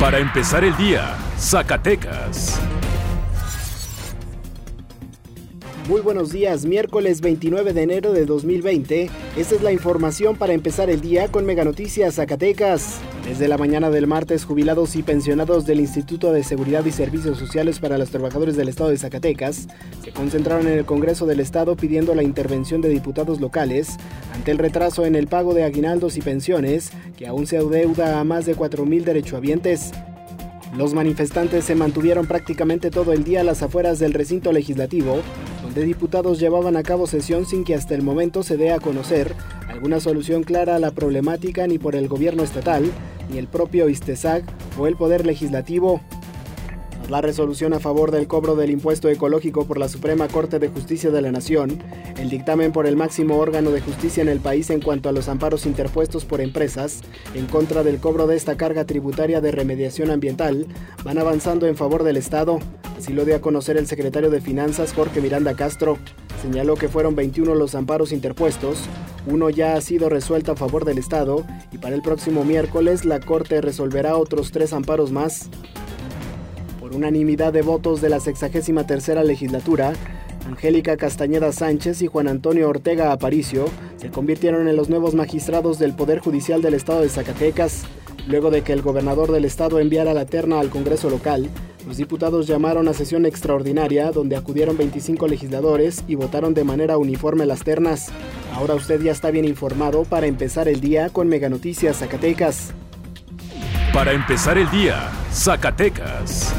Para empezar el día, Zacatecas. Muy buenos días, miércoles 29 de enero de 2020. Esta es la información para empezar el día con Meganoticias Zacatecas. Desde la mañana del martes, jubilados y pensionados del Instituto de Seguridad y Servicios Sociales para los Trabajadores del Estado de Zacatecas se concentraron en el Congreso del Estado pidiendo la intervención de diputados locales ante el retraso en el pago de aguinaldos y pensiones que aún se adeuda a más de 4,000 derechohabientes. Los manifestantes se mantuvieron prácticamente todo el día a las afueras del recinto legislativo, donde diputados llevaban a cabo sesión sin que hasta el momento se dé a conocer alguna solución clara a la problemática ni por el gobierno estatal, ni el propio ISTESAC o el Poder Legislativo. Tras la resolución a favor del cobro del impuesto ecológico por la Suprema Corte de Justicia de la Nación, el dictamen por el máximo órgano de justicia en el país en cuanto a los amparos interpuestos por empresas en contra del cobro de esta carga tributaria de remediación ambiental van avanzando en favor del Estado. Así lo dio a conocer el secretario de Finanzas, Jorge Miranda Castro. Señaló que fueron 21 los amparos interpuestos, uno ya ha sido resuelto a favor del Estado y para el próximo miércoles la Corte resolverá otros 3 amparos más. Por unanimidad de votos de la 63ª legislatura, Angélica Castañeda Sánchez y Juan Antonio Ortega Aparicio se convirtieron en los nuevos magistrados del Poder Judicial del Estado de Zacatecas. Luego de que el gobernador del Estado enviara la terna al Congreso local, los diputados llamaron a sesión extraordinaria donde acudieron 25 legisladores y votaron de manera uniforme las ternas. Ahora usted ya está bien informado para empezar el día con Meganoticias Zacatecas. Para empezar el día, Zacatecas.